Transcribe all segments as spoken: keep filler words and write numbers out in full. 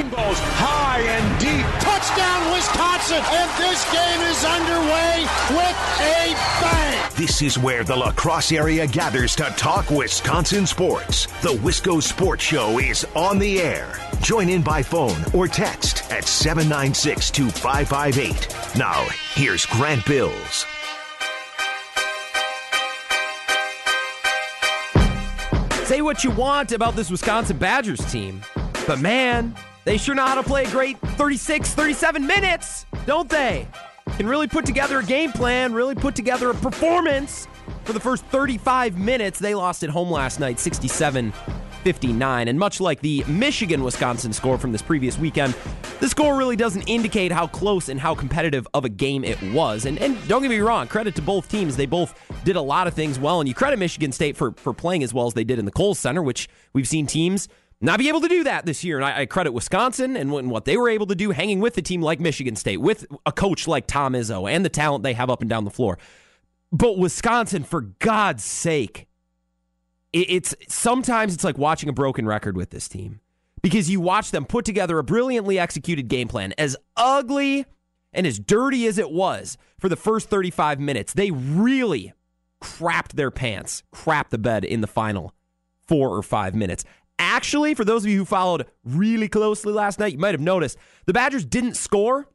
Rainbows high and deep. Touchdown, Wisconsin. And this game is underway with a bang. This is where the La Crosse area gathers to talk Wisconsin sports. The Wisco Sports Show is on the air. Join in by phone or text at seven nine six, two five five eight. Now, here's Grant Bills. Say what you want about this Wisconsin Badgers team, but man, they sure know how to play a great thirty-six, thirty-seven minutes, don't they? Can really put together a game plan, really put together a performance for the first thirty-five minutes. They lost at home last night, sixty-seven fifty-nine. And much like the Michigan-Wisconsin score from this previous weekend, the score really doesn't indicate how close and how competitive of a game it was. And, and don't get me wrong, credit to both teams. They both did a lot of things well, and you credit Michigan State for, for playing as well as they did in the Kohl Center, which we've seen teams not be able to do that this year. And I, I credit Wisconsin and, and what they were able to do, hanging with a team like Michigan State, with a coach like Tom Izzo and the talent they have up and down the floor. But Wisconsin, for God's sake, It's sometimes it's like watching a broken record with this team, because you watch them put together a brilliantly executed game plan, as ugly and as dirty as it was for the first thirty-five minutes. They really crapped their pants, crapped the bed in the final four or five minutes. Actually, for those of you who followed really closely last night, you might have noticed the Badgers didn't score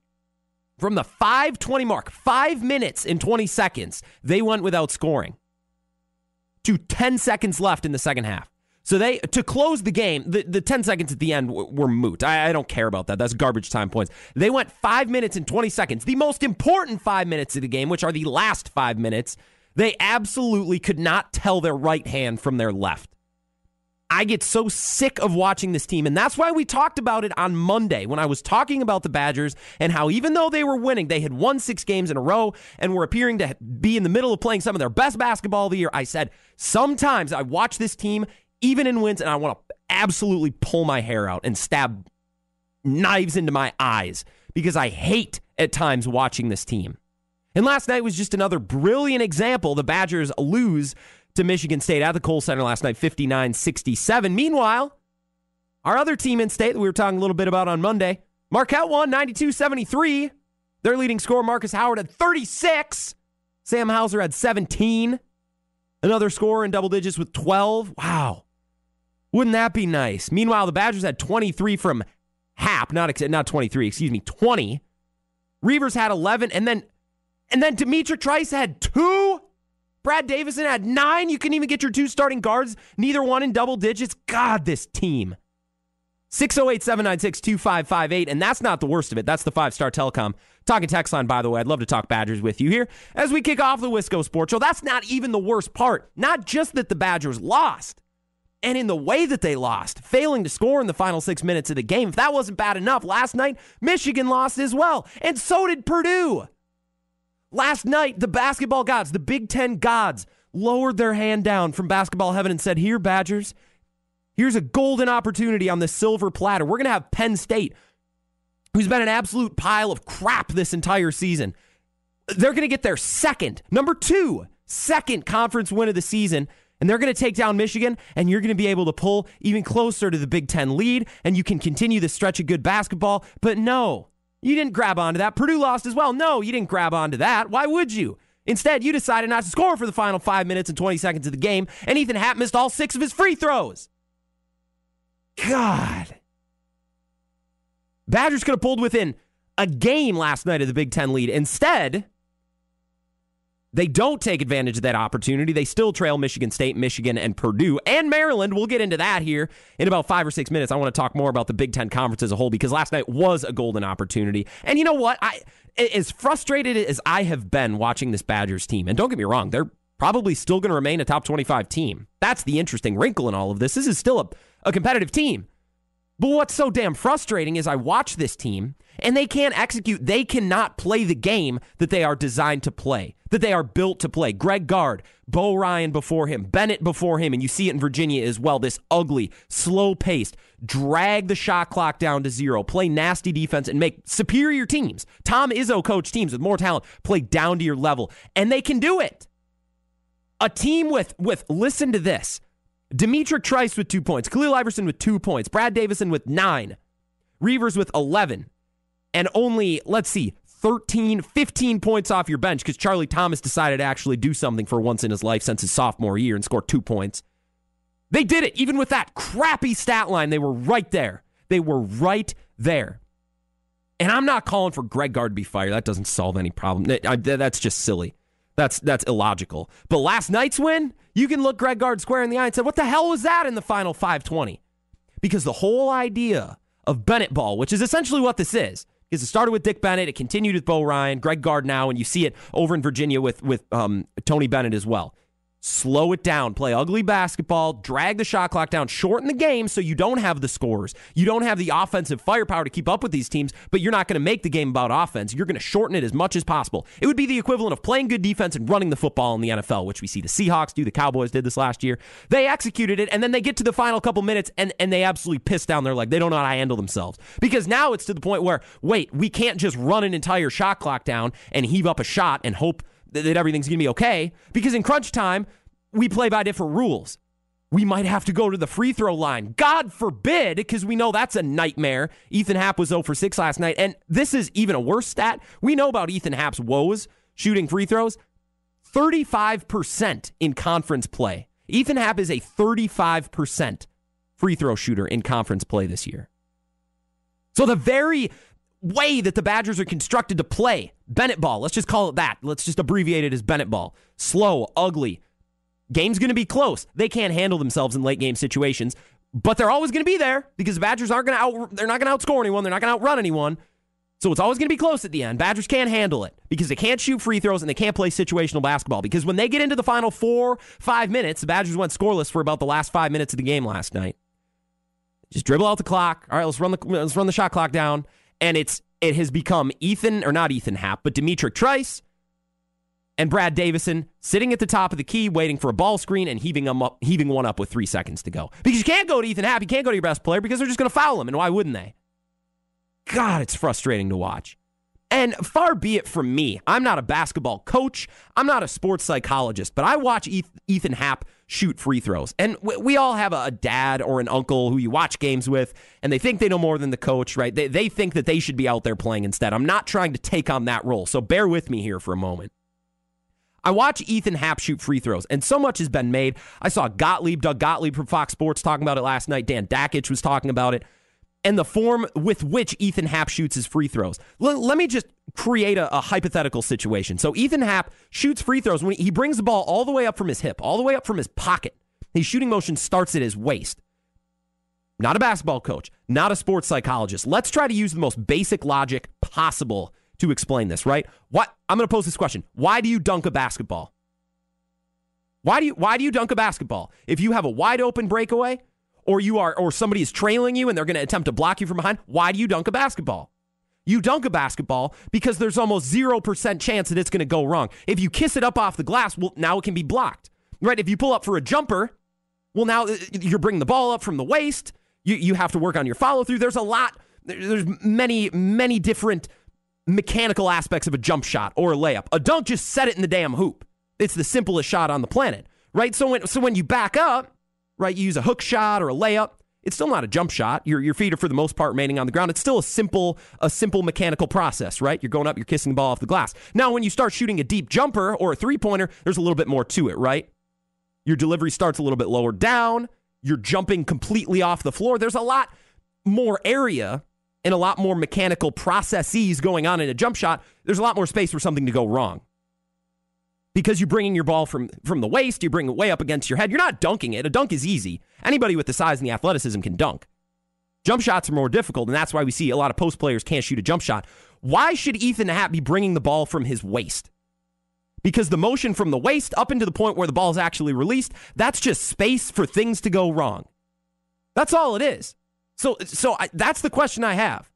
from the five twenty mark. Five minutes and twenty seconds, they went without scoring, to ten seconds left in the second half. So they, to close the game, the, the ten seconds at the end w- were moot. I, I don't care about that. That's garbage time points. They went five minutes and twenty seconds, the most important five minutes of the game, which are the last five minutes. They absolutely could not tell their right hand from their left. I get so sick of watching this team, and that's why we talked about it on Monday when I was talking about the Badgers and how even though they were winning, they had won six games in a row and were appearing to be in the middle of playing some of their best basketball of the year. I said, sometimes I watch this team, even in wins, and I want to absolutely pull my hair out and stab knives into my eyes, because I hate at times watching this team. And last night was just another brilliant example. The Badgers lose to Michigan State at the Kohl Center last night, fifty-nine sixty-seven. Meanwhile, our other team in state that we were talking a little bit about on Monday, Marquette won ninety-two seventy-three. Their leading scorer, Marcus Howard, had thirty-six. Sam Hauser had seventeen. Another scorer in double digits with twelve. Wow. Wouldn't that be nice? Meanwhile, the Badgers had twenty-three from Happ. Not, not twenty-three, excuse me, twenty. Reavers had eleven. And then, and then Demetric Trice had two. Brad Davison had nine. You couldn't even get your two starting guards, neither one in double digits. God, this team. six oh eight, seven nine six, two five five eight, and that's not the worst of it. That's the Five-Star Telecom talking text line, by the way. I'd love to talk Badgers with you here as we kick off the Wisco Sports Show. That's not even the worst part. Not just that the Badgers lost, and in the way that they lost, failing to score in the final six minutes of the game. If that wasn't bad enough, last night, Michigan lost as well, and so did Purdue. Last night, the basketball gods, the Big Ten gods, lowered their hand down from basketball heaven and said, here, Badgers, here's a golden opportunity on the silver platter. We're going to have Penn State, who's been an absolute pile of crap this entire season. They're going to get their second, number two, second conference win of the season, and they're going to take down Michigan, and you're going to be able to pull even closer to the Big Ten lead, and you can continue the stretch of good basketball. But no. You didn't grab onto that. Purdue lost as well. No, you didn't grab onto that. Why would you? Instead, you decided not to score for the final five minutes and twenty seconds of the game, and Ethan Happ missed all six of his free throws. God. Badgers could have pulled within a game last night of the Big Ten lead. Instead, they don't take advantage of that opportunity. They still trail Michigan State, Michigan, and Purdue, and Maryland. We'll get into that here in about five or six minutes. I want to talk more about the Big Ten Conference as a whole, because last night was a golden opportunity. And you know what? I, as frustrated as I have been watching this Badgers team, and don't get me wrong, they're probably still going to remain a top twenty-five team. That's the interesting wrinkle in all of this. This is still a, a competitive team. But what's so damn frustrating is I watch this team, and they can't execute. They cannot play the game that they are designed to play, that they are built to play. Greg Gard, Bo Ryan before him, Bennett before him, and you see it in Virginia as well, this ugly, slow-paced, drag the shot clock down to zero, play nasty defense, and make superior teams. Tom Izzo coached teams with more talent play down to your level, and they can do it. A team with, with listen to this, Demetric Trice with two points, Khalil Mack with two points, Brad Davison with nine, Reavers with eleven. And only, let's see, thirteen, fifteen points off your bench because Charlie Thomas decided to actually do something for once in his life since his sophomore year and score two points. They did it. Even with that crappy stat line, they were right there. They were right there. And I'm not calling for Greg Gard to be fired. That doesn't solve any problem. That's just silly. That's that's illogical. But last night's win, you can look Greg Gard square in the eye and say, what the hell was that in the final five twenty? Because the whole idea of Bennett Ball, which is essentially what this is, because it started with Dick Bennett, it continued with Bo Ryan, Greg Gard now, and you see it over in Virginia with, with um, Tony Bennett as well. Slow it down. Play ugly basketball. Drag the shot clock down. Shorten the game so you don't have the scores. You don't have the offensive firepower to keep up with these teams, but you're not going to make the game about offense. You're going to shorten it as much as possible. It would be the equivalent of playing good defense and running the football in the N F L, which we see the Seahawks do. The Cowboys did this last year. They executed it, and then they get to the final couple minutes, and, and they absolutely piss down their leg. They don't know how to handle themselves. Because now it's to the point where, wait, we can't just run an entire shot clock down and heave up a shot and hope that everything's going to be okay, because in crunch time, we play by different rules. We might have to go to the free throw line. God forbid, because we know that's a nightmare. Ethan Happ was zero for six last night, and this is even a worse stat. We know about Ethan Happ's woes shooting free throws. thirty-five percent in conference play. Ethan Happ is a thirty-five percent free throw shooter in conference play this year. So the very way that the Badgers are constructed to play Bennett Ball. Let's just call it that. Let's just abbreviate it as Bennett Ball. Slow, ugly. Game's going to be close. They can't handle themselves in late game situations, but they're always going to be there because the Badgers aren't going to out, they're not going to outscore anyone. They're not going to outrun anyone. So it's always going to be close at the end. Badgers can't handle it because they can't shoot free throws and they can't play situational basketball because when they get into the final four, five minutes, the Badgers went scoreless for about the last five minutes of the game last night. Just dribble out the clock. All right, let's run the, let's run the shot clock down. And it's it has become Ethan, or not Ethan Happ, but Demetric Trice and Brad Davison sitting at the top of the key waiting for a ball screen and heaving them up, heaving one up with three seconds to go. Because you can't go to Ethan Happ, you can't go to your best player because they're just going to foul him, and why wouldn't they? God, it's frustrating to watch. And far be it from me. I'm not a basketball coach. I'm not a sports psychologist, but I watch Ethan Happ shoot free throws. And we all have a dad or an uncle who you watch games with, and they think they know more than the coach, right? They, they think that they should be out there playing instead. I'm not trying to take on that role, so bear with me here for a moment. I watch Ethan Happ shoot free throws, and so much has been made. I saw Gottlieb, Doug Gottlieb from Fox Sports talking about it last night. Dan Dakich was talking about it. And the form with which Ethan Happ shoots his free throws. L- let me just create a, a hypothetical situation. So Ethan Happ shoots free throws when he, he brings the ball all the way up from his hip, all the way up from his pocket. His shooting motion starts at his waist. Not a basketball coach, not a sports psychologist. Let's try to use the most basic logic possible to explain this, right? What I'm going to pose this question. Why do you dunk a basketball? Why do you why do you dunk a basketball? If you have a wide open breakaway, or you are, or somebody is trailing you and they're going to attempt to block you from behind, why do you dunk a basketball? You dunk a basketball because there's almost zero percent chance that it's going to go wrong. If you kiss it up off the glass, well, now it can be blocked, right? If you pull up for a jumper, well, now you're bringing the ball up from the waist. You you have to work on your follow-through. There's a lot, there's many, many different mechanical aspects of a jump shot or a layup. A dunk, just set it in the damn hoop. It's the simplest shot on the planet, right? So when, so when you back up, right, you use a hook shot or a layup, it's still not a jump shot. Your your feet are for the most part remaining on the ground. It's still a simple a simple mechanical process, right? You're going up, you're kissing the ball off the glass. Now, when you start shooting a deep jumper or a three-pointer, there's a little bit more to it, right? Your delivery starts a little bit lower down. You're jumping completely off the floor. There's a lot more area and a lot more mechanical processes going on in a jump shot. There's a lot more space for something to go wrong. Because you're bringing your ball from, from the waist, you bring it way up against your head. You're not dunking it. A dunk is easy. Anybody with the size and the athleticism can dunk. Jump shots are more difficult, and that's why we see a lot of post players can't shoot a jump shot. Why should Ethan Happ be bringing the ball from his waist? Because the motion from the waist up into the point where the ball is actually released, that's just space for things to go wrong. That's all it is. So, so I, that's the question I have.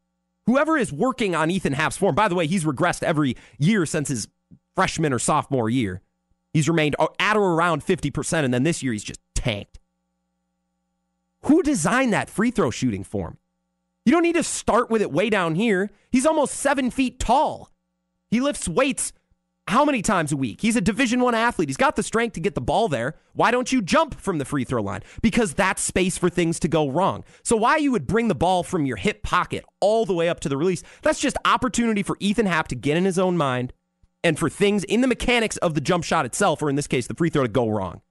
Whoever is working on Ethan Happ's form, by the way, he's regressed every year since his freshman or sophomore year. He's remained at or around fifty percent, and then this year he's just tanked. Who designed that free throw shooting form? You don't need to start with it way down here. He's almost seven feet tall. He lifts weights how many times a week? He's a Division I athlete. He's got the strength to get the ball there. Why don't you jump from the free throw line? Because that's space for things to go wrong. So why you would bring the ball from your hip pocket all the way up to the release, that's just opportunity for Ethan Happ to get in his own mind and for things in the mechanics of the jump shot itself, or in this case, the free throw, to go wrong.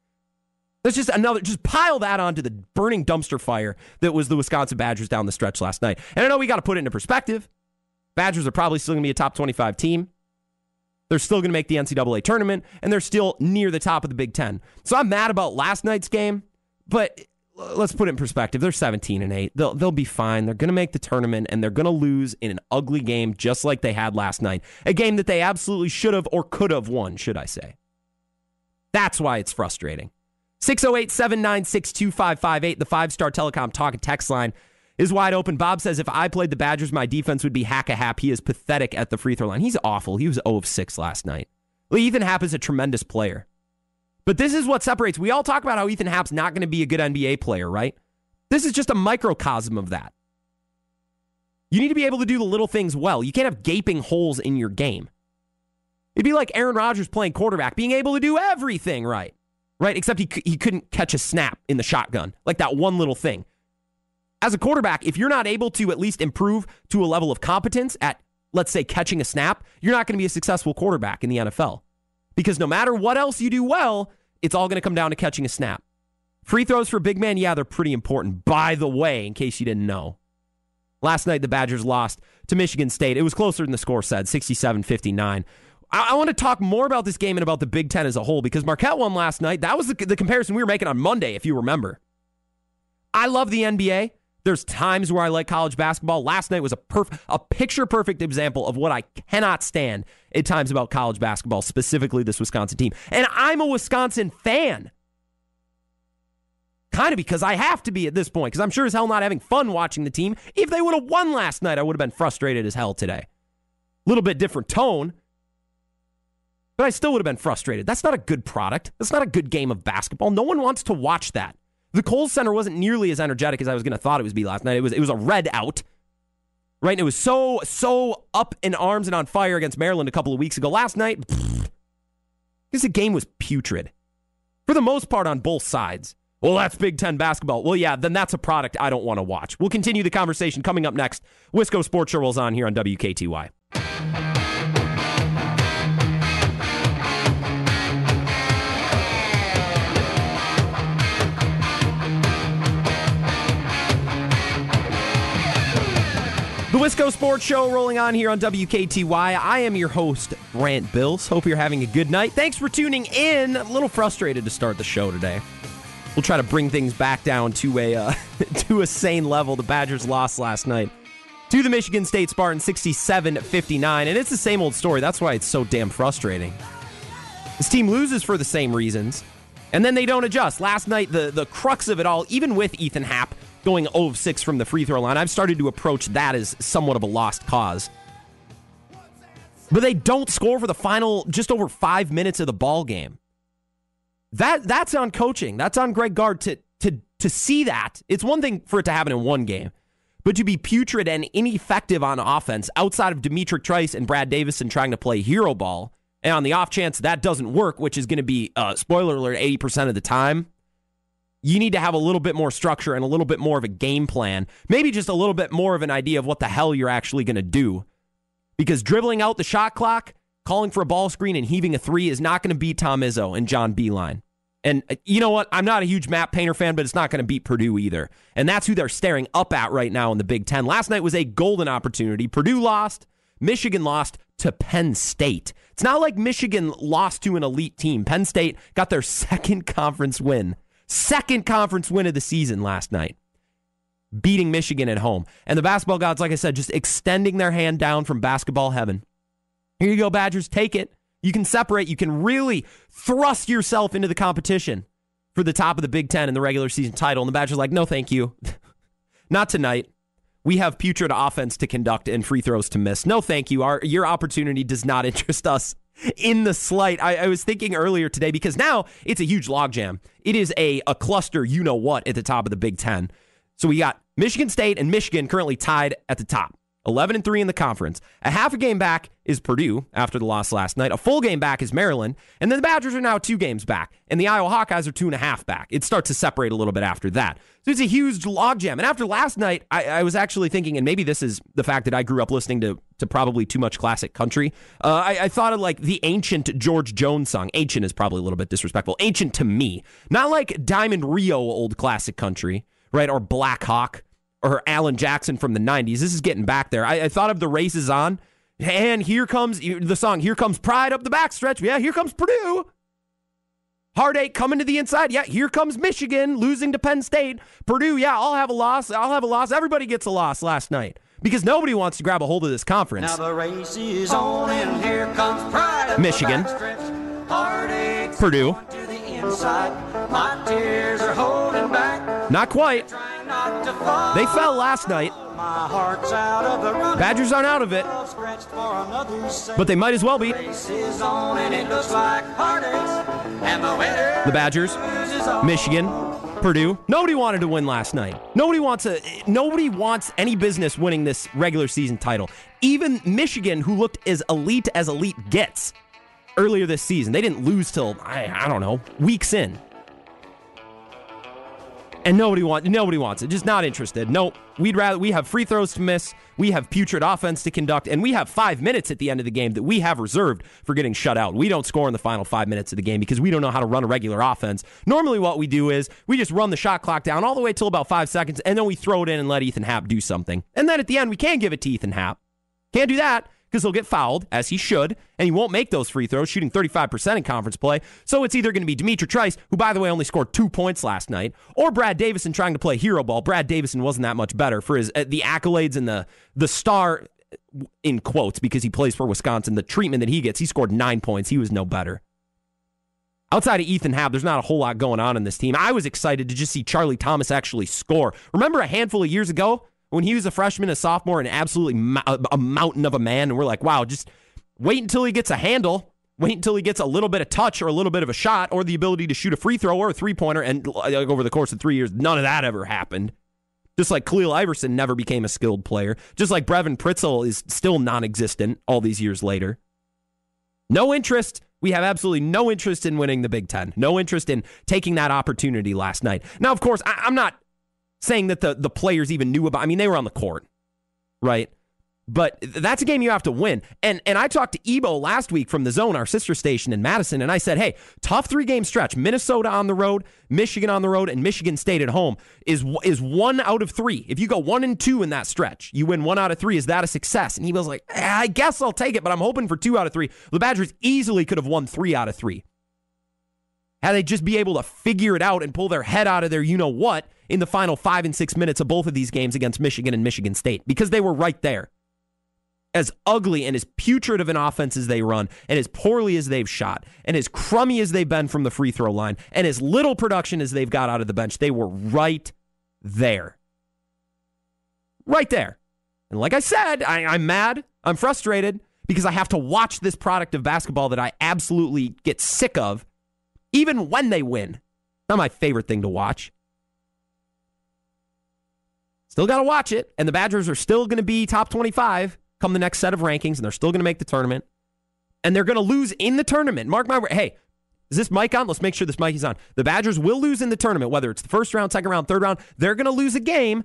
That's just another, just pile that onto the burning dumpster fire that was the Wisconsin Badgers down the stretch last night. And I know we got to put it into perspective. Badgers are probably still going to be a top twenty-five team. They're still going to make the N C double A tournament, and they're still near the top of the Big Ten. So I'm mad about last night's game, but let's put it in perspective. They're seventeen and eight. They'll, they'll be fine. They're going to make the tournament, and they're going to lose in an ugly game just like they had last night. A game that they absolutely should have or could have won, should I say. That's why it's frustrating. six oh eight, seven nine six, two five five eight, the Five-Star Telecom talk and text line is wide open. Bob says, if I played the Badgers, my defense would be hack a hap. He is pathetic at the free throw line. He's awful. He was oh of six last night. Well, Ethan Happ is a tremendous player. But this is what separates. We all talk about how Ethan Happ's not going to be a good N B A player, right? This is just a microcosm of that. You need to be able to do the little things well. You can't have gaping holes in your game. It'd be like Aaron Rodgers playing quarterback, being able to do everything right. Right? Except he, he couldn't catch a snap in the shotgun. Like that one little thing. As a quarterback, if you're not able to at least improve to a level of competence at, let's say, catching a snap, you're not going to be a successful quarterback in the N F L. Because no matter what else you do well, it's all going to come down to catching a snap. Free throws for big man, yeah, they're pretty important. By the way, in case you didn't know, last night the Badgers lost to Michigan State. It was closer than the score said, sixty-seven fifty-nine. I want to talk more about this game and about the Big Ten as a whole, because Marquette won last night. That was the, the comparison we were making on Monday, if you remember. I love the N B A. There's times where I like college basketball. Last night was a perf- a picture-perfect example of what I cannot stand at times about college basketball, specifically this Wisconsin team. And I'm a Wisconsin fan. Kind of because I have to be at this point, because I'm sure as hell not having fun watching the team. If they would have won last night, I would have been frustrated as hell today. A little bit different tone. But I still would have been frustrated. That's not a good product. That's not a good game of basketball. No one wants to watch that. The Kohl Center wasn't nearly as energetic as I was going to thought it was be last night. It was it was a red out, right? And it was so, so up in arms and on fire against Maryland a couple of weeks ago. Last night, pfft, this game was putrid. For the most part on both sides. Well, that's Big Ten basketball. Well, yeah, then that's a product I don't want to watch. We'll continue the conversation coming up next. Wisco Sports Show rolls on here on W K T Y. The Wisco Sports Show rolling on here on W K T Y. I am your host, Grant Bills. Hope you're having a good night. Thanks for tuning in. A little frustrated to start the show today. We'll try to bring things back down to a uh, to a sane level. The Badgers lost last night to the Michigan State Spartans, sixty-seven fifty-nine. And it's the same old story. That's why it's so damn frustrating. This team loses for the same reasons. And then they don't adjust. Last night, the, the crux of it all, even with Ethan Happ going oh of six from the free throw line, I've started to approach that as somewhat of a lost cause. But they don't score for the final just over five minutes of the ball game. That that's on coaching. That's on Greg Gard to to to see that. It's one thing for it to happen in one game, but to be putrid and ineffective on offense outside of Demetric Trice and Brad Davison trying to play hero ball, and on the off chance that doesn't work, which is going to be uh, spoiler alert, eighty percent of the time. You need to have a little bit more structure and a little bit more of a game plan. Maybe just a little bit more of an idea of what the hell you're actually going to do. Because dribbling out the shot clock, calling for a ball screen, and heaving a three is not going to beat Tom Izzo and John Beilein. And you know what? I'm not a huge Matt Painter fan, but it's not going to beat Purdue either. And that's who they're staring up at right now in the Big Ten. Last night was a golden opportunity. Purdue lost. Michigan lost to Penn State. It's not like Michigan lost to an elite team. Penn State got their second conference win. Second conference win of the season last night, beating Michigan at home. And the basketball gods, like I said, just extending their hand down from basketball heaven. Here you go, Badgers, take it. You can separate. You can really thrust yourself into the competition for the top of the Big Ten and the regular season title. And the Badgers are like, no, thank you. Not tonight. We have putrid offense to conduct and free throws to miss. No, thank you. Our, your opportunity does not interest us in the slight. I, I was thinking earlier today, because now it's a huge logjam. It is a, a cluster, you know what, at the top of the Big Ten. So we got Michigan State and Michigan currently tied at the top. eleven and three in the conference. A half a game back is Purdue after the loss last night. A full game back is Maryland. And then the Badgers are now two games back. And the Iowa Hawkeyes are two and a half back. It starts to separate a little bit after that. So it's a huge logjam. And after last night, I, I was actually thinking, and maybe this is the fact that I grew up listening to, to probably too much classic country. Uh, I, I thought of like the ancient George Jones song. Ancient is probably a little bit disrespectful. Ancient to me. Not like Diamond Rio old classic country, right? Or Black Hawk. Or Alan Jackson from the nineties. This is getting back there. I, I thought of The Race Is On. And here comes the song. Here comes Pride up the backstretch. Yeah, here comes Purdue. Heartache coming to the inside. Yeah, here comes Michigan losing to Penn State. Purdue, yeah, I'll have a loss. I'll have a loss. Everybody gets a loss last night. Because nobody wants to grab a hold of this conference. Now the race is on and here comes Pride up Michigan. The backstretch. Heartache's Purdue. Going to the inside. My tears are holding back. Not quite. They fell last night. My heart's out of the running. Badgers aren't out of it. But they might as well be. The Badgers, Michigan, Purdue. Nobody wanted to win last night. Nobody wants a, nobody wants any business winning this regular season title. Even Michigan, who looked as elite as elite gets earlier this season. They didn't lose till, I, I don't know, weeks in. And nobody wants nobody wants it. Just not interested. No, we'd rather we have free throws to miss, we have putrid offense to conduct, and we have five minutes at the end of the game that we have reserved for getting shut out. We don't score in the final five minutes of the game because we don't know how to run a regular offense. Normally what we do is we just run the shot clock down all the way till about five seconds, and then we throw it in and let Ethan Happ do something. And then at the end, we can give it to Ethan Happ. Can't do that because he'll get fouled, as he should, and he won't make those free throws, shooting thirty-five percent in conference play. So it's either going to be Demetric Trice, who, by the way, only scored two points last night, or Brad Davison trying to play hero ball. Brad Davison wasn't that much better for his uh, the accolades and the the star, in quotes, because he plays for Wisconsin, the treatment that he gets. He scored nine points. He was no better. Outside of Ethan Happ, there's not a whole lot going on in this team. I was excited to just see Charlie Thomas actually score. Remember a handful of years ago? When he was a freshman, a sophomore, and absolutely a mountain of a man, and we're like, wow, just wait until he gets a handle, wait until he gets a little bit of touch or a little bit of a shot or the ability to shoot a free throw or a three-pointer, and like, over the course of three years, none of that ever happened. Just like Khalil Iverson never became a skilled player, just like Brevin Pritzel is still non-existent all these years later. No interest. We have absolutely no interest in winning the Big Ten. No interest in taking that opportunity last night. Now, of course, I- I'm not... saying that the, the players even knew about, I mean, they were on the court, right? But that's a game you have to win. And and I talked to Ebo last week from The Zone, our sister station in Madison, and I said, hey, tough three-game stretch, Minnesota on the road, Michigan on the road, and Michigan State at home is is one out of three. If you go one and two in that stretch, you win one out of three, is that a success? And Ebo's like, I guess I'll take it, but I'm hoping for two out of three. The Badgers easily could have won three out of three. Had they just be able to figure it out and pull their head out of their you-know-what in the final five and six minutes of both of these games against Michigan and Michigan State, because they were right there. As ugly and as putrid of an offense as they run, and as poorly as they've shot, and as crummy as they've been from the free throw line, and as little production as they've got out of the bench, they were right there. Right there. And like I said, I, I'm mad, I'm frustrated, because I have to watch this product of basketball that I absolutely get sick of, even when they win. Not my favorite thing to watch. Still got to watch it, and the Badgers are still going to be top twenty-five come the next set of rankings, and they're still going to make the tournament, and they're going to lose in the tournament. Mark my word. Hey, is this mic on? Let's make sure this mic is on. The Badgers will lose in the tournament, whether it's the first round, second round, third round. They're going to lose a game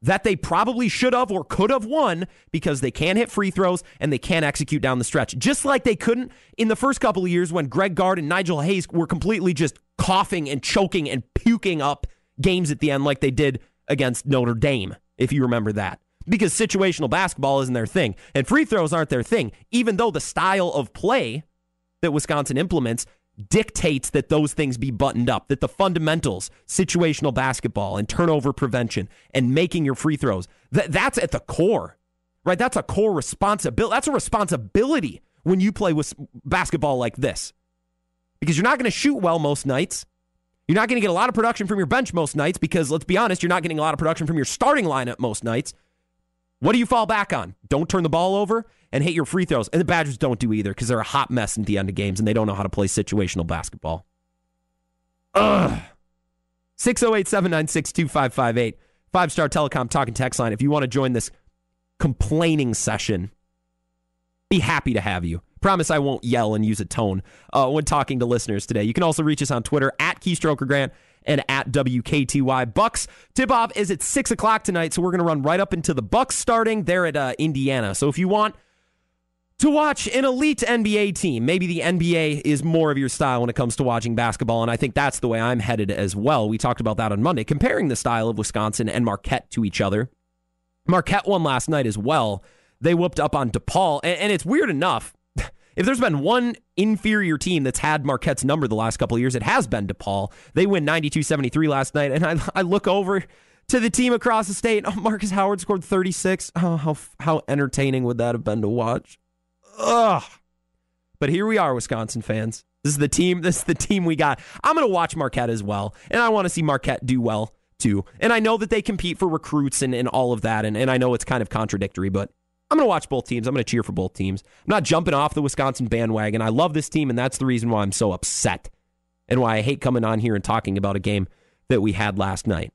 that they probably should have or could have won because they can't hit free throws and they can't execute down the stretch. Just like they couldn't in the first couple of years when Greg Gard and Nigel Hayes were completely just coughing and choking and puking up games at the end like they did against Notre Dame, if you remember that. Because situational basketball isn't their thing, and free throws aren't their thing, even though the style of play that Wisconsin implements dictates that those things be buttoned up, that the fundamentals, situational basketball and turnover prevention and making your free throws, th- that's at the core, right? That's a core responsibility. That's a responsibility when you play with basketball like this, because you're not going to shoot well most nights. You're not going to get a lot of production from your bench most nights because, let's be honest, you're not getting a lot of production from your starting lineup most nights. What do you fall back on? Don't turn the ball over and hit your free throws. And the Badgers don't do either because they're a hot mess at the end of games and they don't know how to play situational basketball. Ugh. six oh eight, seven nine six, two five five eight. Five-Star Telecom talking text line. If you want to join this complaining session, be happy to have you. Promise I won't yell and use a tone uh, when talking to listeners today. You can also reach us on Twitter at KeystrokerGrant and at W K T Y. Bucks tip-off is at six o'clock tonight, so we're going to run right up into the Bucks starting there at uh, Indiana. So if you want to watch an elite N B A team, maybe the N B A is more of your style when it comes to watching basketball, and I think that's the way I'm headed as well. We talked about that on Monday, comparing the style of Wisconsin and Marquette to each other. Marquette won last night as well. They whooped up on DePaul, and, and it's weird enough. If there's been one inferior team that's had Marquette's number the last couple of years, it has been DePaul. They win ninety-two seventy-three last night, and I, I look over to the team across the state. Oh, Marcus Howard scored thirty-six. Oh, how how entertaining would that have been to watch? Ugh. But here we are, Wisconsin fans. This is the team. This is the team we got. I'm going to watch Marquette as well, and I want to see Marquette do well too. And I know that they compete for recruits and, and all of that, and, and I know it's kind of contradictory, but I'm going to watch both teams. I'm going to cheer for both teams. I'm not jumping off the Wisconsin bandwagon. I love this team, and that's the reason why I'm so upset and why I hate coming on here and talking about a game that we had last night.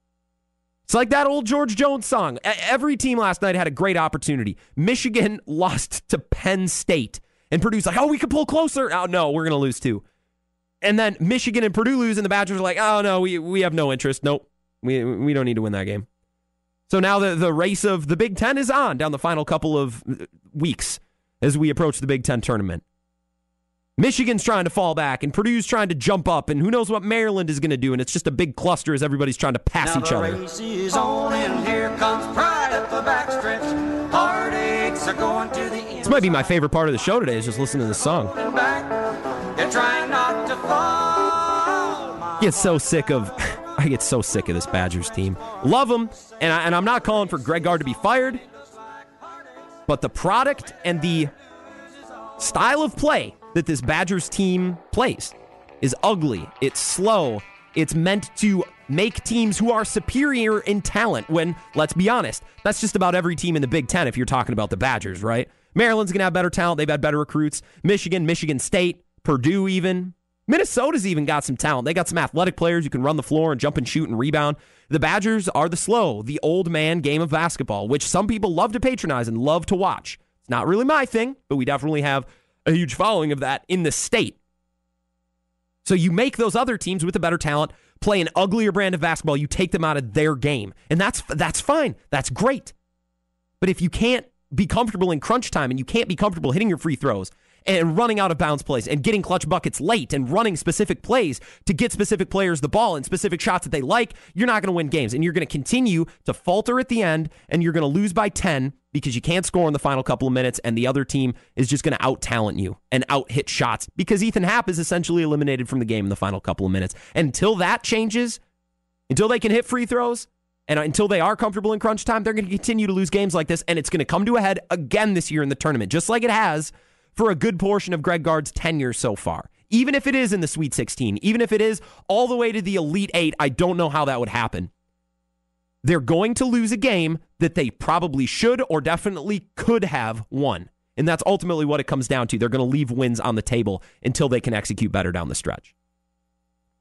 It's like that old George Jones song. Every team last night had a great opportunity. Michigan lost to Penn State, and Purdue's like, oh, we could pull closer. Oh, no, we're going to lose too. And then Michigan and Purdue lose, and the Badgers are like, oh, no, we, we have no interest. Nope, we, we don't need to win that game. So now the, the race of the Big Ten is on down the final couple of weeks as we approach the Big Ten tournament. Michigan's trying to fall back, and Purdue's trying to jump up, and who knows what Maryland is going to do, and it's just a big cluster as everybody's trying to pass now each other. Now the race is on, and here comes pride up the backstretch. Heartaches are going to the end. This might be my favorite part of the show today is just listening to this song. They're trying not to fall. I get so sick of... I get so sick of this Badgers team. Love them, and, I, and I'm not calling for Greg Gard to be fired, but the product and the style of play that this Badgers team plays is ugly. It's slow. It's meant to make teams who are superior in talent when, let's be honest, that's just about every team in the Big Ten if you're talking about the Badgers, right? Maryland's going to have better talent. They've had better recruits. Michigan, Michigan State, Purdue even. Minnesota's even got some talent. They got some athletic players who can run the floor and jump and shoot and rebound. The Badgers are the slow, the old man game of basketball, which some people love to patronize and love to watch. It's not really my thing, but we definitely have a huge following of that in the state. So you make those other teams with the better talent play an uglier brand of basketball. You take them out of their game, and that's that's fine. That's great. But if you can't be comfortable in crunch time and you can't be comfortable hitting your free throws, and running out of bounds plays, and getting clutch buckets late, and running specific plays to get specific players the ball and specific shots that they like, you're not going to win games. And you're going to continue to falter at the end, and you're going to lose by ten because you can't score in the final couple of minutes, and the other team is just going to out-talent you and out-hit shots because Ethan Happ is essentially eliminated from the game in the final couple of minutes. And until that changes, until they can hit free throws, and until they are comfortable in crunch time, they're going to continue to lose games like this, and it's going to come to a head again this year in the tournament, just like it has for a good portion of Greg Gard's tenure so far. Even if it is in the Sweet sixteen, even if it is all the way to the Elite Eight, I don't know how that would happen. They're going to lose a game that they probably should or definitely could have won. And that's ultimately what it comes down to. They're going to leave wins on the table until they can execute better down the stretch.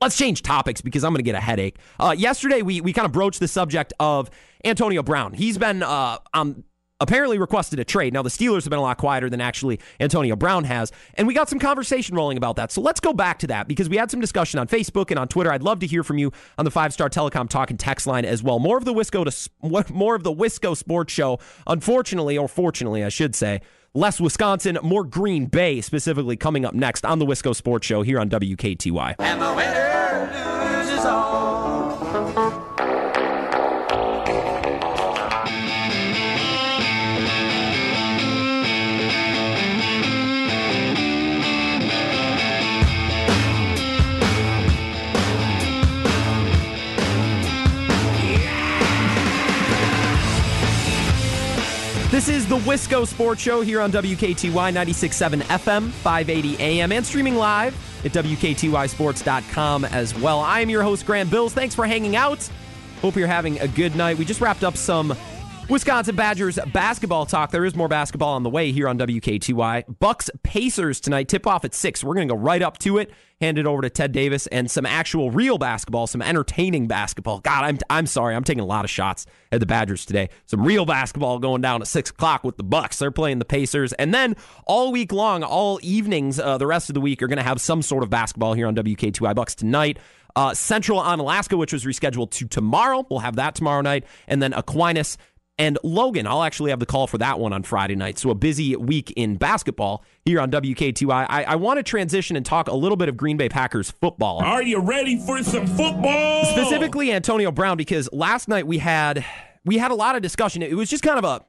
Let's change topics because I'm going to get a headache. Uh, yesterday, we we kind of broached the subject of Antonio Brown. He's been uh, on... apparently requested a trade. Now, the Steelers have been a lot quieter than actually Antonio Brown has, and we got some conversation rolling about that. So let's go back to that because we had some discussion on Facebook and on Twitter. I'd love to hear from you on the Five-Star Telecom Talk and Text line as well. More of the Wisco to more of the Wisco Sports Show, unfortunately, or fortunately, I should say, less Wisconsin, more Green Bay specifically coming up next on the Wisco Sports Show here on W K T Y. And the winner loses all. This is the Wisco Sports Show here on W K T Y ninety-six point seven F M, five eighty A M, and streaming live at W K T Y sports dot com as well. I am your host, Grant Bills. Thanks for hanging out. Hope you're having a good night. We just wrapped up some Wisconsin Badgers basketball talk. There is more basketball on the way here on W K T Y. Bucks Pacers tonight. Tip off at six. We're going to go right up to it. Hand it over to Ted Davis and some actual real basketball, some entertaining basketball. God, I'm I'm sorry. I'm taking a lot of shots at the Badgers today. Some real basketball going down at six o'clock with the Bucks. They're playing the Pacers. And then all week long, all evenings, uh, the rest of the week are going to have some sort of basketball here on W K T Y. Bucks tonight. Uh, Central on Alaska, which was rescheduled to tomorrow. We'll have that tomorrow night. And then Aquinas and Logan. I'll actually have the call for that one on Friday night. So a busy week in basketball here on W K T Y. I, I want to transition and talk a little bit of Green Bay Packers football. Are you ready for some football? Specifically Antonio Brown, because last night we had we had a lot of discussion. It was just kind of a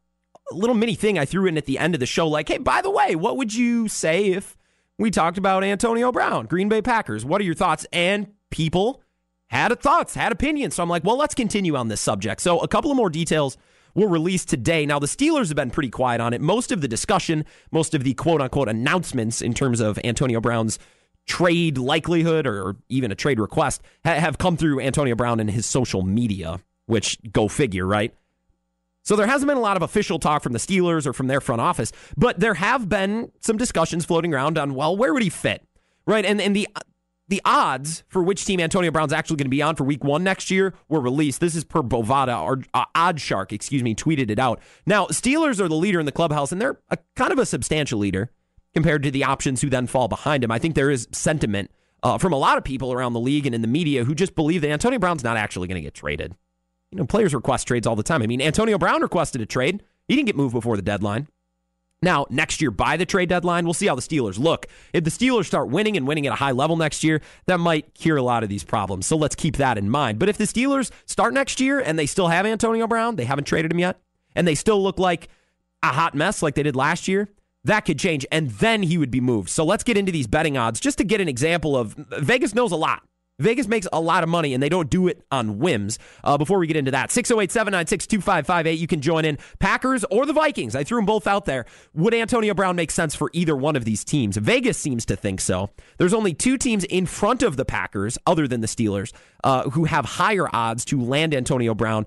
little mini thing I threw in at the end of the show. Like, hey, by the way, what would you say if we talked about Antonio Brown, Green Bay Packers? What are your thoughts? And people had thoughts, had opinions. So I'm like, well, let's continue on this subject. So a couple of more details were released today. Now, the Steelers have been pretty quiet on it. Most of the discussion, most of the quote-unquote announcements in terms of Antonio Brown's trade likelihood or even a trade request ha- have come through Antonio Brown and his social media, which go figure, right? So there hasn't been a lot of official talk from the Steelers or from their front office, but there have been some discussions floating around on, well, where would he fit, right? And, and the... The odds for which team Antonio Brown's actually going to be on for week one next year were released. This is per Bovada, or uh, Odd Shark, excuse me, tweeted it out. Now, Steelers are the leader in the clubhouse, and they're a, kind of a substantial leader compared to the options who then fall behind him. I think there is sentiment uh, from a lot of people around the league and in the media who just believe that Antonio Brown's not actually going to get traded. You know, players request trades all the time. I mean, Antonio Brown requested a trade. He didn't get moved before the deadline. Now, next year, by the trade deadline, we'll see how the Steelers look. If the Steelers start winning and winning at a high level next year, that might cure a lot of these problems. So let's keep that in mind. But if the Steelers start next year and they still have Antonio Brown, they haven't traded him yet, and they still look like a hot mess like they did last year, that could change, and then he would be moved. So let's get into these betting odds just to get an example of Vegas knows a lot. Vegas makes a lot of money, and they don't do it on whims. Uh, before we get into that, six oh eight, seven nine six, two five five eight, you can join in. Packers or the Vikings, I threw them both out there. Would Antonio Brown make sense for either one of these teams? Vegas seems to think so. There's only two teams in front of the Packers, other than the Steelers, uh, who have higher odds to land Antonio Brown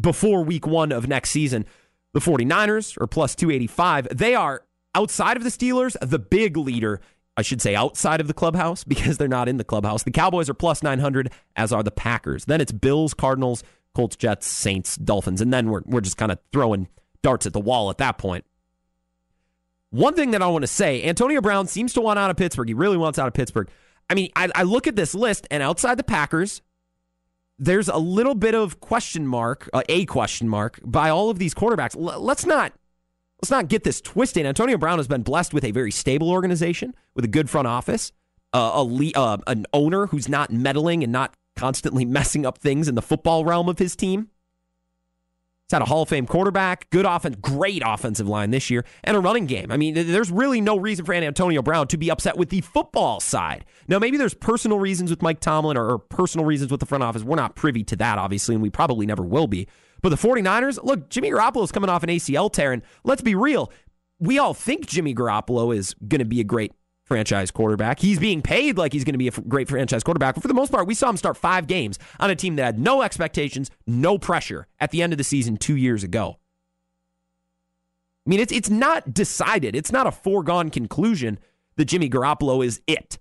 before week one of next season. The 49ers are plus two eighty-five. They are, outside of the Steelers, the big leader, I should say outside of the clubhouse, because they're not in the clubhouse. The Cowboys are plus nine hundred, as are the Packers. Then it's Bills, Cardinals, Colts, Jets, Saints, Dolphins. And then we're, we're just kind of throwing darts at the wall at that point. One thing that I want to say, Antonio Brown seems to want out of Pittsburgh. He really wants out of Pittsburgh. I mean, I, I look at this list, and outside the Packers, there's a little bit of question mark, uh, a question mark, by all of these quarterbacks. L- let's not... Let's not get this twisted. Antonio Brown has been blessed with a very stable organization, with a good front office, uh, a le- uh, an owner who's not meddling and not constantly messing up things in the football realm of his team. He's had a Hall of Fame quarterback, good offense, great offensive line this year, and a running game. I mean, there's really no reason for Antonio Brown to be upset with the football side. Now, maybe there's personal reasons with Mike Tomlin or, or personal reasons with the front office. We're not privy to that, obviously, and we probably never will be. But the 49ers, look, Jimmy Garoppolo is coming off an A C L tear, and let's be real, we all think Jimmy Garoppolo is going to be a great franchise quarterback. He's being paid like he's going to be a great franchise quarterback, but for the most part, we saw him start five games on a team that had no expectations, no pressure at the end of the season two years ago. I mean, it's, it's not decided. It's not a foregone conclusion that Jimmy Garoppolo is it.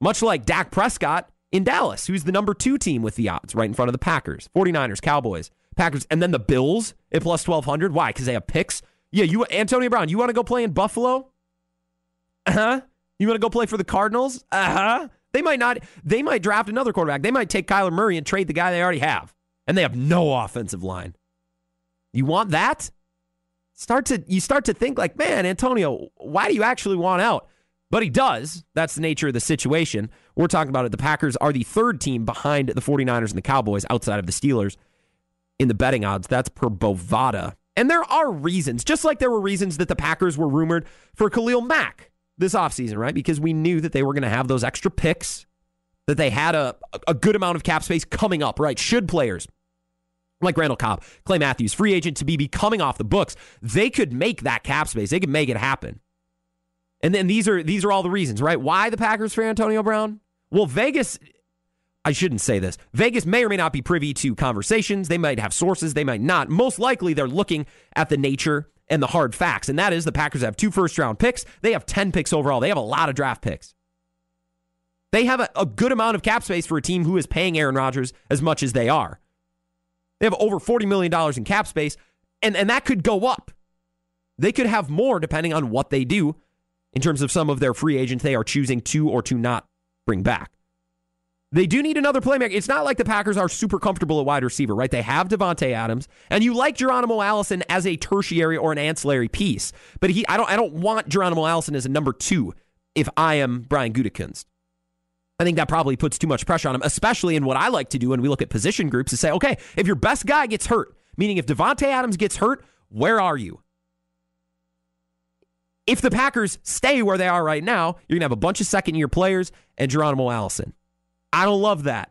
Much like Dak Prescott in Dallas, who's the number two team with the odds, right in front of the Packers, 49ers, Cowboys, Packers, and then the Bills at plus twelve hundred. Why? Because they have picks? Yeah, you, Antonio Brown, you want to go play in Buffalo? Uh-huh. You want to go play for the Cardinals? Uh-huh. They might not. They might draft another quarterback. They might take Kyler Murray and trade the guy they already have, and they have no offensive line. You want that? Start to You start to think like, man, Antonio, why do you actually want out? But he does. That's the nature of the situation. We're talking about it. The Packers are the third team behind the 49ers and the Cowboys outside of the Steelers in the betting odds. That's per Bovada. And there are reasons, just like there were reasons that the Packers were rumored for Khalil Mack this offseason, right? Because we knew that they were going to have those extra picks, that they had a, a good amount of cap space coming up, right? Should players like Randall Cobb, Clay Matthews, free agent to be coming off the books, they could make that cap space. They could make it happen. And then these are these are all the reasons, right? Why the Packers for Antonio Brown? Well, Vegas, I shouldn't say this. Vegas may or may not be privy to conversations. They might have sources. They might not. Most likely, they're looking at the nature and the hard facts, and that is the Packers have two first-round picks. They have ten picks overall. They have a lot of draft picks. They have a, a good amount of cap space for a team who is paying Aaron Rodgers as much as they are. They have over forty million dollars in cap space, and, and that could go up. They could have more depending on what they do in terms of some of their free agents they are choosing to or to not bring back. They do need another playmaker. It's not like the Packers are super comfortable at wide receiver, right? They have Devontae Adams, and you like Geronimo Allison as a tertiary or an ancillary piece. But he, I don't I don't want Geronimo Allison as a number two if I am Brian Gutekunst. I think that probably puts too much pressure on him, especially in what I like to do when we look at position groups is say, okay, if your best guy gets hurt, meaning if Devontae Adams gets hurt, where are you? If the Packers stay where they are right now, you're going to have a bunch of second-year players and Geronimo Allison. I don't love that.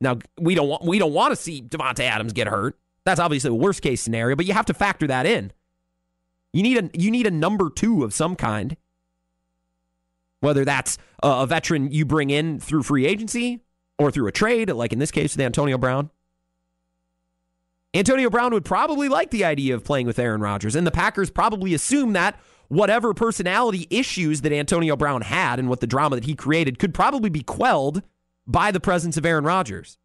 Now, we don't want, we don't want to see Devontae Adams get hurt. That's obviously the worst-case scenario, but you have to factor that in. You need a, you need a number two of some kind, whether that's a veteran you bring in through free agency or through a trade, like in this case with Antonio Brown. Antonio Brown would probably like the idea of playing with Aaron Rodgers, and the Packers probably assume that whatever personality issues that Antonio Brown had and what the drama that he created could probably be quelled by the presence of Aaron Rodgers.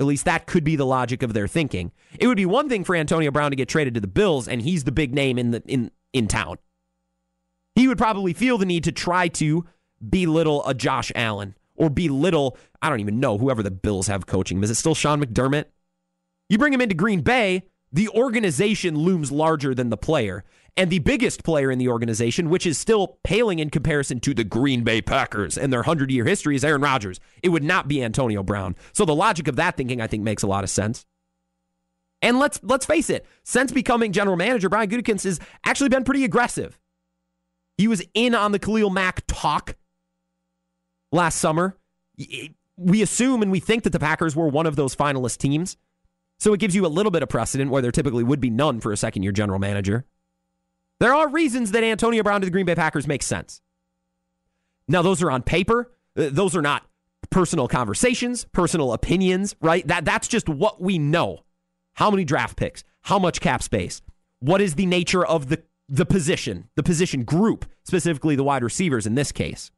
At least that could be the logic of their thinking. It would be one thing for Antonio Brown to get traded to the Bills, and he's the big name in the in, in town. He would probably feel the need to try to belittle a Josh Allen or belittle, I don't even know, whoever the Bills have coaching him. Is it still Sean McDermott? You bring him into Green Bay, the organization looms larger than the player. And the biggest player in the organization, which is still paling in comparison to the Green Bay Packers and their hundred-year history, is Aaron Rodgers. It would not be Antonio Brown. So the logic of that thinking, I think, makes a lot of sense. And let's let's face it, since becoming general manager, Brian Gutekunst has actually been pretty aggressive. He was in on the Khalil Mack talk last summer. We assume and we think that the Packers were one of those finalist teams. So it gives you a little bit of precedent where there typically would be none for a second-year general manager. There are reasons that Antonio Brown to the Green Bay Packers makes sense. Now, those are on paper. Those are not personal conversations, personal opinions, right? That, that's just what we know. How many draft picks? How much cap space? What is the nature of the, the position, the position group, specifically the wide receivers in this case?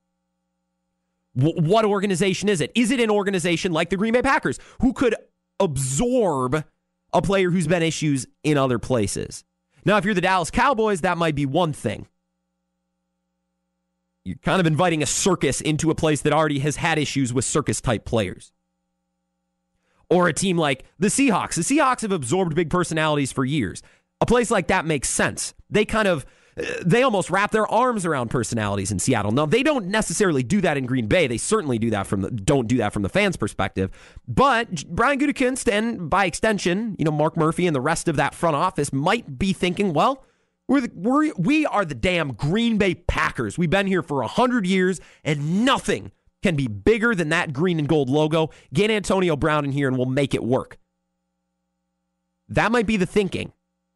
W- what organization is it? Is it an organization like the Green Bay Packers who could absorb a player who's been issues in other places? Now, if you're the Dallas Cowboys, that might be one thing. You're kind of inviting a circus into a place that already has had issues with circus-type players. Or a team like the Seahawks. The Seahawks have absorbed big personalities for years. A place like that makes sense. They kind of, they almost wrap their arms around personalities in Seattle. Now, they don't necessarily do that in Green Bay. They certainly do that from the, don't do that from the fans' perspective. But Brian Gutekunst and, by extension, you know, Mark Murphy and the rest of that front office might be thinking, well, we're the, we're, we are the damn Green Bay Packers. We've been here for one hundred years, and nothing can be bigger than that green and gold logo. Get Antonio Brown in here, and we'll make it work. That might be the thinking.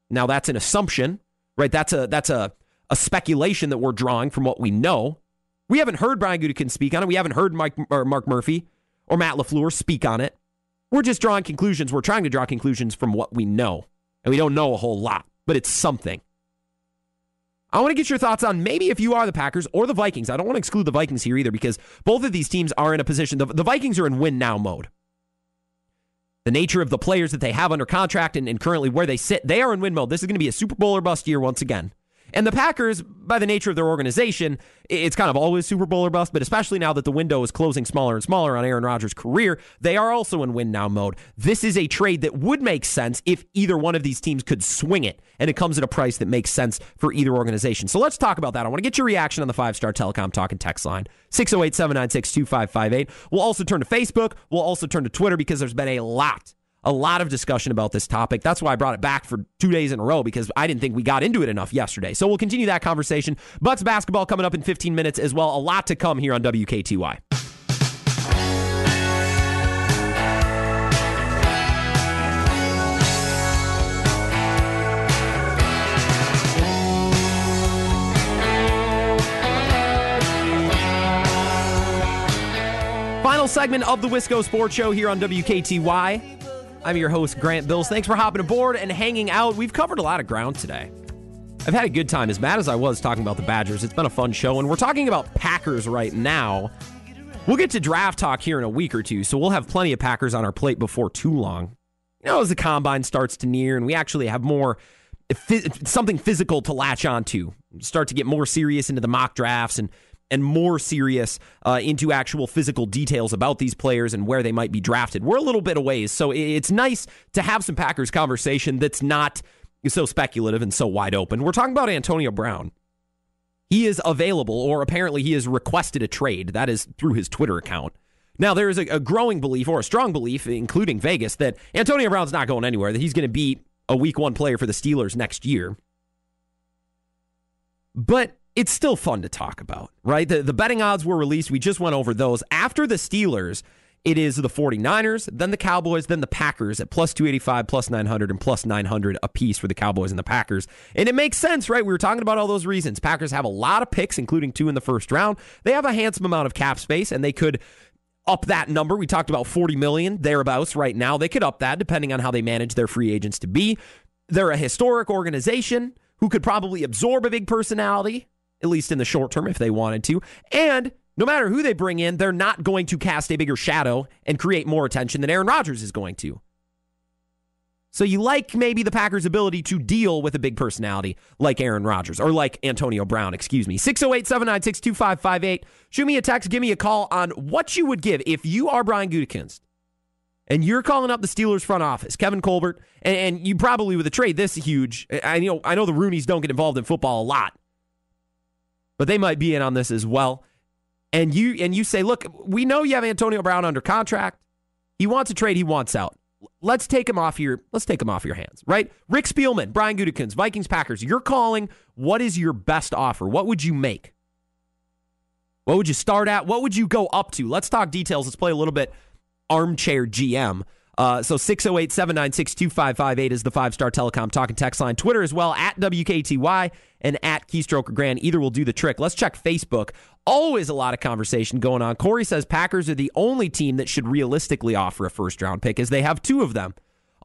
Now, that's an assumption. Right, that's a that's a, a speculation that we're drawing from what we know. We haven't heard Brian Gutekunst speak on it. We haven't heard Mike or Mark Murphy or Matt LaFleur speak on it. We're just drawing conclusions. We're trying to draw conclusions from what we know. And we don't know a whole lot, but it's something. I want to get your thoughts on maybe if you are the Packers or the Vikings. I don't want to exclude the Vikings here either because both of these teams are in a position. The, the Vikings are in win-now mode. The nature of the players that they have under contract and, and currently where they sit, they are in win mode. This is going to be a Super Bowl or bust year once again. And the Packers, by the nature of their organization, it's kind of always Super Bowl or bust, but especially now that the window is closing smaller and smaller on Aaron Rodgers' career, they are also in win now mode. This is a trade that would make sense if either one of these teams could swing it, and it comes at a price that makes sense for either organization. So let's talk about that. I want to get your reaction on the Five-Star Telecom Talk and Text line, six oh eight, seven nine six, two five five eight. We'll also turn to Facebook. We'll also turn to Twitter because there's been a lot A lot of discussion about this topic. That's why I brought it back for two days in a row because I didn't think we got into it enough yesterday. So we'll continue that conversation. Bucks basketball coming up in fifteen minutes as well. A lot to come here on W K T Y. segment of the Wisco Sports Show here on W K T Y. I'm your host, Grant Bills. Thanks for hopping aboard and hanging out. We've covered a lot of ground today. I've had a good time. As mad as I was talking about the Badgers, it's been a fun show, and we're talking about Packers right now. We'll get to draft talk here in a week or two, so we'll have plenty of Packers on our plate before too long. You know, as the combine starts to near and we actually have more something physical to latch onto, start to get more serious into the mock drafts and and more serious uh, into actual physical details about these players and where they might be drafted. We're a little bit away, so it's nice to have some Packers conversation that's not so speculative and so wide open. We're talking about Antonio Brown. He is available, or apparently he has requested a trade. That is through his Twitter account. Now, there is a, a growing belief, or a strong belief, including Vegas, that Antonio Brown's not going anywhere, that he's going to be a week one player for the Steelers next year. But it's still fun to talk about, right? The, the betting odds were released. We just went over those. After the Steelers, it is the forty-niners, then the Cowboys, then the Packers at plus two eighty-five, plus nine hundred, and plus nine hundred apiece for the Cowboys and the Packers. And it makes sense, right? We were talking about all those reasons. Packers have a lot of picks, including two in the first round. They have a handsome amount of cap space, and they could up that number. We talked about forty million dollars, thereabouts right now. They could up that depending on how they manage their free agents to be. They're a historic organization who could probably absorb a big personality, at least in the short term if they wanted to. And no matter who they bring in, they're not going to cast a bigger shadow and create more attention than Aaron Rodgers is going to. So you like maybe the Packers' ability to deal with a big personality like Aaron Rodgers, or like Antonio Brown, excuse me. six oh eight, seven nine six, two five five eight. Shoot me a text, give me a call on what you would give if you are Brian Gutekunst and you're calling up the Steelers front office, Kevin Colbert, and, and you probably, with a trade this huge, I know, I know the Rooneys don't get involved in football a lot, but they might be in on this as well. And you and you say, look, we know you have Antonio Brown under contract. He wants a trade. He wants out. Let's take him off your let's take him off your hands, right? Rick Spielman, Brian Gutekunst, Vikings, Packers. You're calling. What is your best offer? What would you make? What would you start at? What would you go up to? Let's talk details. Let's play a little bit armchair G M. Uh, so six oh eight, seven nine six, two five five eight is the Five-Star Telecom talking text line. Twitter as well, at W K T Y and at Keystroke or Grand. Either will do the trick. Let's check Facebook. Always a lot of conversation going on. Corey says Packers are the only team that should realistically offer a first-round pick, as they have two of them.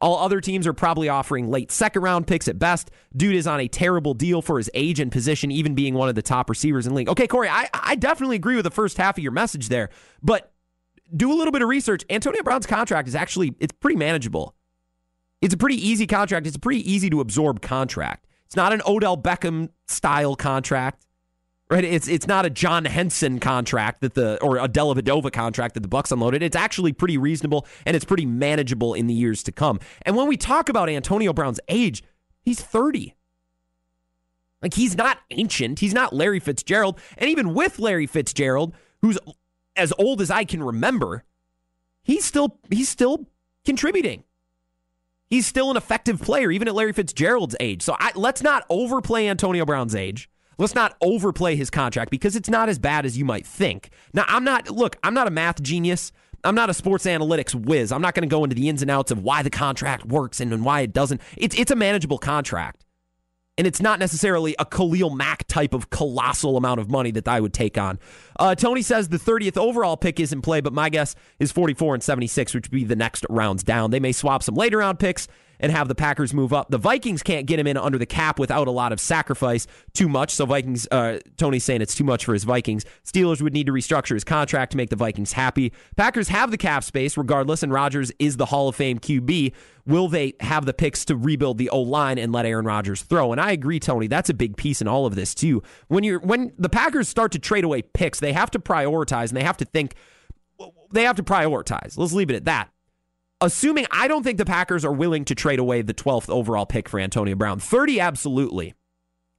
All other teams are probably offering late second-round picks at best. Dude is on a terrible deal for his age and position, even being one of the top receivers in the league. Okay, Corey, I, I definitely agree with the first half of your message there, but do a little bit of research. Antonio Brown's contract is actually, it's pretty manageable. It's a pretty easy contract. It's a pretty easy to absorb contract. It's not an Odell Beckham style contract, right? It's it's not a John Henson contract that the, or a Dellavedova contract that the Bucks unloaded. It's actually pretty reasonable, and it's pretty manageable in the years to come. And when we talk about Antonio Brown's age, he's thirty. Like, he's not ancient. He's not Larry Fitzgerald. And even with Larry Fitzgerald, who's as old as I can remember, he's still he's still contributing. He's still an effective player, even at Larry Fitzgerald's age. So I, let's not overplay Antonio Brown's age. Let's not overplay his contract, because it's not as bad as you might think. Now, I'm not, look, I'm not a math genius. I'm not a sports analytics whiz. I'm not going to go into the ins and outs of why the contract works and, and why it doesn't. It's, it's a manageable contract. And it's not necessarily a Khalil Mack type of colossal amount of money that I would take on. Uh, Tony says the thirtieth overall pick is in play, but my guess is forty-four and seventy-six, which would be the next rounds down. They may swap some later round picks and have the Packers move up. The Vikings can't get him in under the cap without a lot of sacrifice, too much. So Vikings, uh, Tony's saying it's too much for his Vikings. Steelers would need to restructure his contract to make the Vikings happy. Packers have the cap space regardless, and Rodgers is the Hall of Fame Q B. Will they have the picks to rebuild the O-line and let Aaron Rodgers throw? And I agree, Tony, that's a big piece in all of this too. When you're when the Packers start to trade away picks, they have to prioritize, and they have to think, they have to prioritize. Let's leave it at that. Assuming, I don't think the Packers are willing to trade away the twelfth overall pick for Antonio Brown. thirty, absolutely.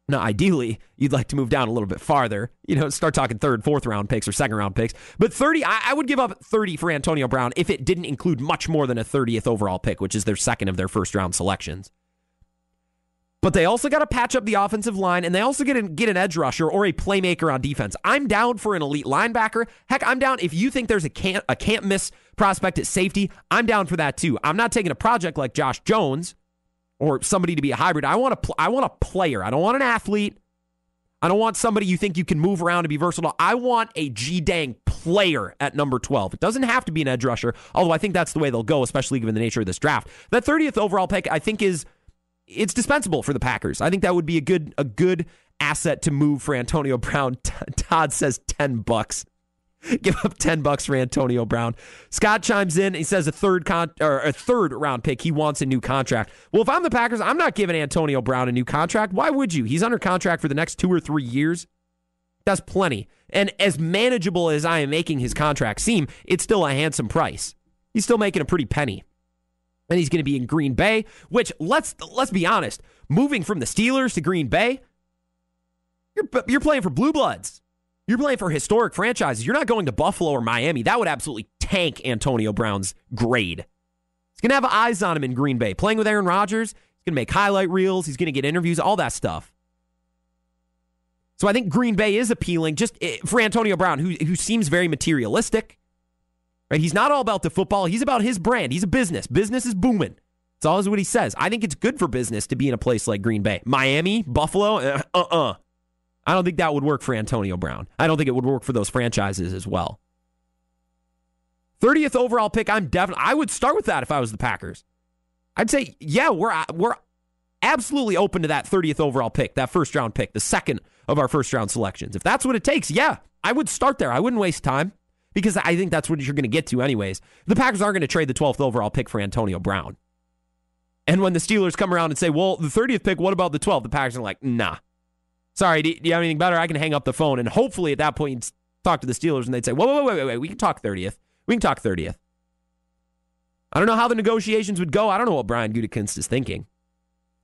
Now, ideally, you'd like to move down a little bit farther. You know, start talking third, fourth round picks or second round picks. But thirty, I, I would give up thirty for Antonio Brown if it didn't include much more than a thirtieth overall pick, which is their second of their first round selections. But they also got to patch up the offensive line, and they also get, an, get an edge rusher or a playmaker on defense. I'm down for an elite linebacker. Heck, I'm down if you think there's a can't, a can't miss prospect at safety. I'm down for that too. I'm not taking a project like Josh Jones or somebody to be a hybrid. I want a, pl- I want a player. I don't want an athlete. I don't want somebody you think you can move around and be versatile. I want a G-dang player at number twelve. It doesn't have to be an edge rusher, although I think that's the way they'll go, especially given the nature of this draft. That thirtieth overall pick, I think, is it's dispensable for the Packers. I think that would be a good a good asset to move for Antonio Brown. T- Todd says ten bucks. Give up ten bucks for Antonio Brown. Scott chimes in. He says a third con- or a third round pick. He wants a new contract. Well, if I'm the Packers, I'm not giving Antonio Brown a new contract. Why would you? He's under contract for the next two or three years. That's plenty. And as manageable as I am making his contract seem, it's still a handsome price. He's still making a pretty penny. And he's going to be in Green Bay, which, let's let's be honest, moving from the Steelers to Green Bay, you're you're playing for Blue Bloods. You're playing for historic franchises. You're not going to Buffalo or Miami. That would absolutely tank Antonio Brown's grade. He's going to have eyes on him in Green Bay. Playing with Aaron Rodgers, he's going to make highlight reels. He's going to get interviews, all that stuff. So I think Green Bay is appealing just for Antonio Brown, who, who seems very materialistic. Right? He's not all about the football. He's about his brand. He's a business. Business is booming. It's always what he says. I think it's good for business to be in a place like Green Bay. Miami, Buffalo, uh-uh. I don't think that would work for Antonio Brown. I don't think it would work for those franchises as well. thirtieth overall pick, I'm definitely, I would start with that if I was the Packers. I'd say, yeah, we're we're absolutely open to that thirtieth overall pick, that first round pick, the second of our first round selections. If that's what it takes, yeah, I would start there. I wouldn't waste time because I think that's what you're going to get to anyways. The Packers aren't going to trade the twelfth overall pick for Antonio Brown. And when the Steelers come around and say, well, the thirtieth pick, what about the twelfth? The Packers are like, nah. Sorry, do you have anything better? I can hang up the phone, and hopefully at that point you'd talk to the Steelers, and they'd say, whoa, whoa, wait, wait, wait, we can talk thirtieth. We can talk thirtieth. I don't know how the negotiations would go. I don't know what Brian Gutekunst is thinking.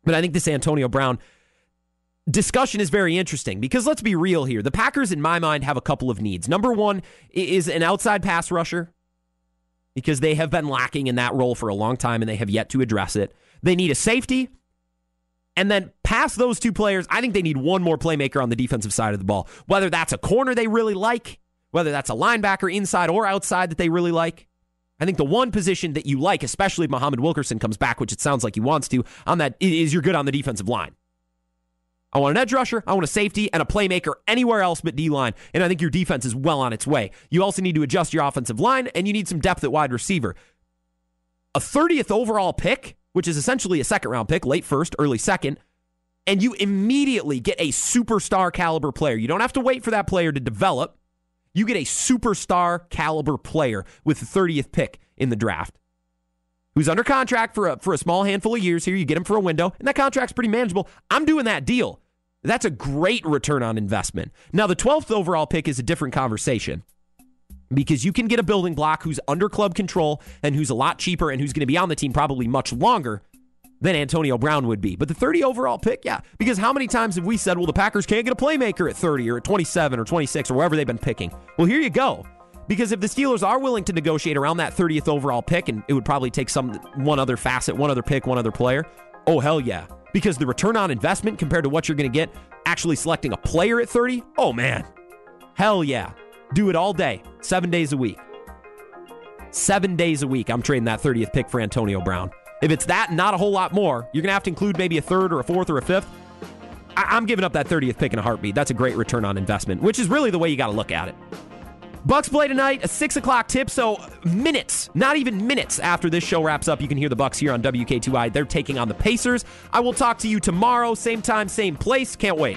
But I think this Antonio Brown discussion is very interesting because let's be real here. The Packers, in my mind, have a couple of needs. Number one is an outside pass rusher because they have been lacking in that role for a long time, and they have yet to address it. They need a safety. And then past those two players, I think they need one more playmaker on the defensive side of the ball, whether that's a corner they really like, whether that's a linebacker inside or outside that they really like. I think the one position that you like, especially if Muhammad Wilkerson comes back, which it sounds like he wants to, on that is you're good on the defensive line. I want an edge rusher, I want a safety, and a playmaker anywhere else but D-line, and I think your defense is well on its way. You also need to adjust your offensive line, and you need some depth at wide receiver. A thirtieth overall pick, which is essentially a second-round pick, late first, early second, and you immediately get a superstar caliber player. You don't have to wait for that player to develop. You get a superstar caliber player with the thirtieth pick in the draft who's under contract for a, for a small handful of years here. You get him for a window, and that contract's pretty manageable. I'm doing that deal. That's a great return on investment. Now, the twelfth overall pick is a different conversation, because you can get a building block who's under club control and who's a lot cheaper and who's going to be on the team probably much longer than Antonio Brown would be. But the thirty overall pick, yeah. Because how many times have we said, well, the Packers can't get a playmaker at thirty or at twenty-seven or twenty-six or wherever they've been picking? Well, here you go. Because if the Steelers are willing to negotiate around that thirtieth overall pick, and it would probably take some one other facet, one other pick, one other player, oh, hell yeah. Because the return on investment compared to what you're going to get actually selecting a player at thirty, oh, man, hell yeah. Do it all day, seven days a week. Seven days a week, I'm trading that thirtieth pick for Antonio Brown. If it's that and not a whole lot more, you're going to have to include maybe a third or a fourth or a fifth. I- I'm giving up that thirtieth pick in a heartbeat. That's a great return on investment, which is really the way you got to look at it. Bucks play tonight, a six o'clock tip, so minutes, not even minutes after this show wraps up, you can hear the Bucks here on W K T Y. They're taking on the Pacers. I will talk to you tomorrow, same time, same place. Can't wait.